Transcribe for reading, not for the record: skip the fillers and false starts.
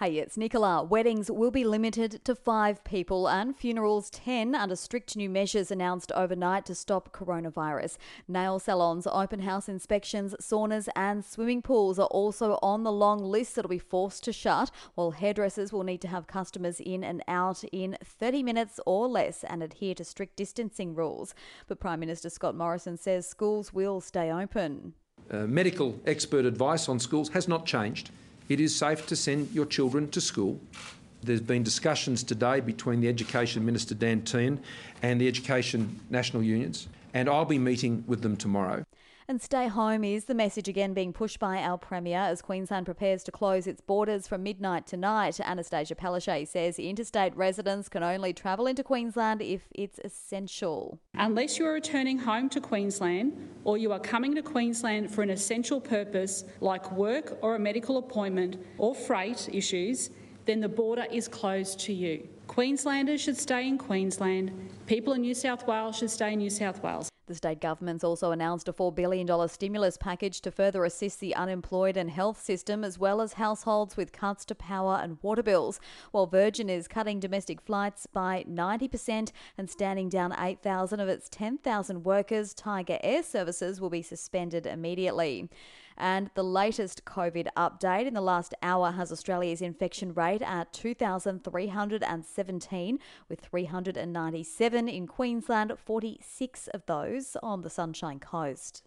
Hey, it's Nicola. Weddings will be limited to 5 people and funerals 10 under strict new measures announced overnight to stop coronavirus. Nail salons, open house inspections, saunas and swimming pools are also on the long list that'll be forced to shut, while hairdressers will need to have customers in and out in 30 minutes or less and adhere to strict distancing rules. But Prime Minister Scott Morrison says schools will stay open. Medical expert advice on schools has not changed. It is safe to send your children to school. There's been discussions today between the Education Minister Dan Teane and the Education National Unions, and I'll be meeting with them tomorrow. And stay home is the message again being pushed by our Premier as Queensland prepares to close its borders from midnight tonight. Anastasia Palaszczuk says interstate residents can only travel into Queensland if it's essential. Unless you are returning home to Queensland or you are coming to Queensland for an essential purpose like work or a medical appointment or freight issues, then the border is closed to you. Queenslanders should stay in Queensland. People in New South Wales should stay in New South Wales. The state government's also announced a $4 billion stimulus package to further assist the unemployed and health system, as well as households with cuts to power and water bills, while Virgin is cutting domestic flights by 90% and standing down 8,000 of its 10,000 workers. Tiger Air Services will be suspended immediately. And the latest COVID update in the last hour has Australia's infection rate at 2,317, with 397 in Queensland, 46 of those on the Sunshine Coast.